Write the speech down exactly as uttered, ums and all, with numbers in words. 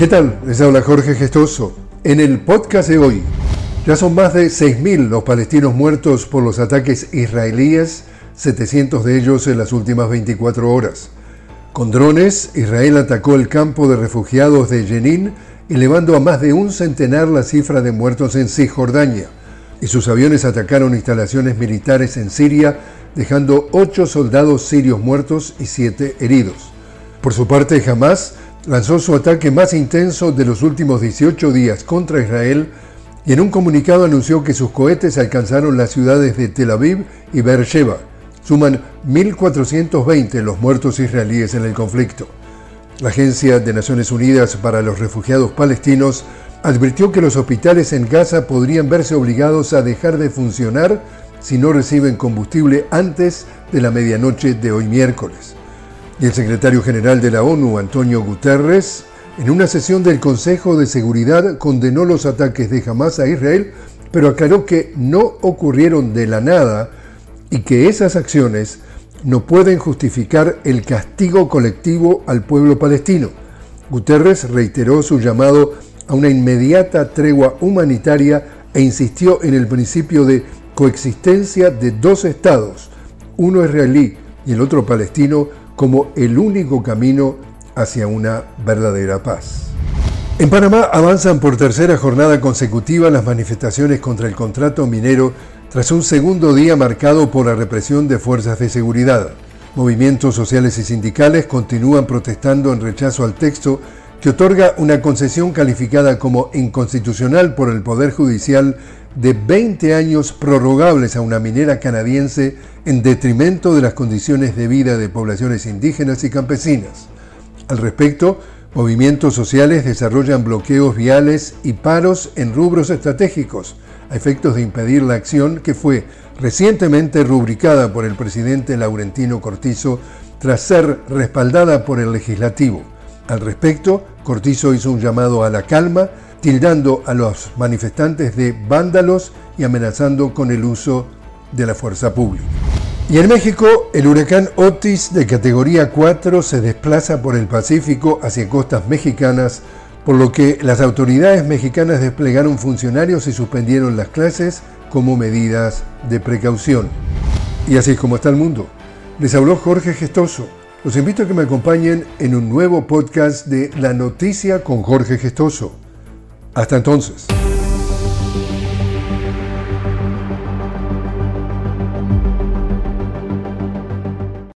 ¿Qué tal? Les habla Jorge Gestoso. En el podcast de hoy, ya son más de seis mil los palestinos muertos por los ataques israelíes, setecientos de ellos en las últimas veinticuatro horas. Con drones, Israel atacó el campo de refugiados de Jenin, elevando a más de un centenar la cifra de muertos en Cisjordania. Y sus aviones atacaron instalaciones militares en Siria, dejando ocho soldados sirios muertos y siete heridos. Por su parte, Hamás lanzó su ataque más intenso de los últimos dieciocho días contra Israel y en un comunicado anunció que sus cohetes alcanzaron las ciudades de Tel Aviv y Beersheba. Suman mil cuatrocientos veinte los muertos israelíes en el conflicto. La Agencia de Naciones Unidas para los Refugiados Palestinos advirtió que los hospitales en Gaza podrían verse obligados a dejar de funcionar si no reciben combustible antes de la medianoche de hoy miércoles. Y el secretario general de la ONU, Antonio Guterres, en una sesión del Consejo de Seguridad condenó los ataques de Hamás a Israel, pero aclaró que no ocurrieron de la nada y que esas acciones no pueden justificar el castigo colectivo al pueblo palestino. Guterres reiteró su llamado a una inmediata tregua humanitaria e insistió en el principio de coexistencia de dos estados, uno israelí y el otro palestino, como el único camino hacia una verdadera paz. En Panamá avanzan por tercera jornada consecutiva las manifestaciones contra el contrato minero tras un segundo día marcado por la represión de fuerzas de seguridad. Movimientos sociales y sindicales continúan protestando en rechazo al texto que otorga una concesión calificada como inconstitucional por el Poder Judicial de veinte años prorrogables a una minera canadiense en detrimento de las condiciones de vida de poblaciones indígenas y campesinas. Al respecto, movimientos sociales desarrollan bloqueos viales y paros en rubros estratégicos, a efectos de impedir la acción que fue recientemente rubricada por el presidente Laurentino Cortizo tras ser respaldada por el legislativo. Al respecto, Cortizo hizo un llamado a la calma, tildando a los manifestantes de vándalos y amenazando con el uso de la fuerza pública. Y en México, el huracán Otis de categoría cuatro se desplaza por el Pacífico hacia costas mexicanas, por lo que las autoridades mexicanas desplegaron funcionarios y suspendieron las clases como medidas de precaución. Y así es como está el mundo. Les habló Jorge Gestoso. Los invito a que me acompañen en un nuevo podcast de La Noticia con Jorge Gestoso. Hasta entonces.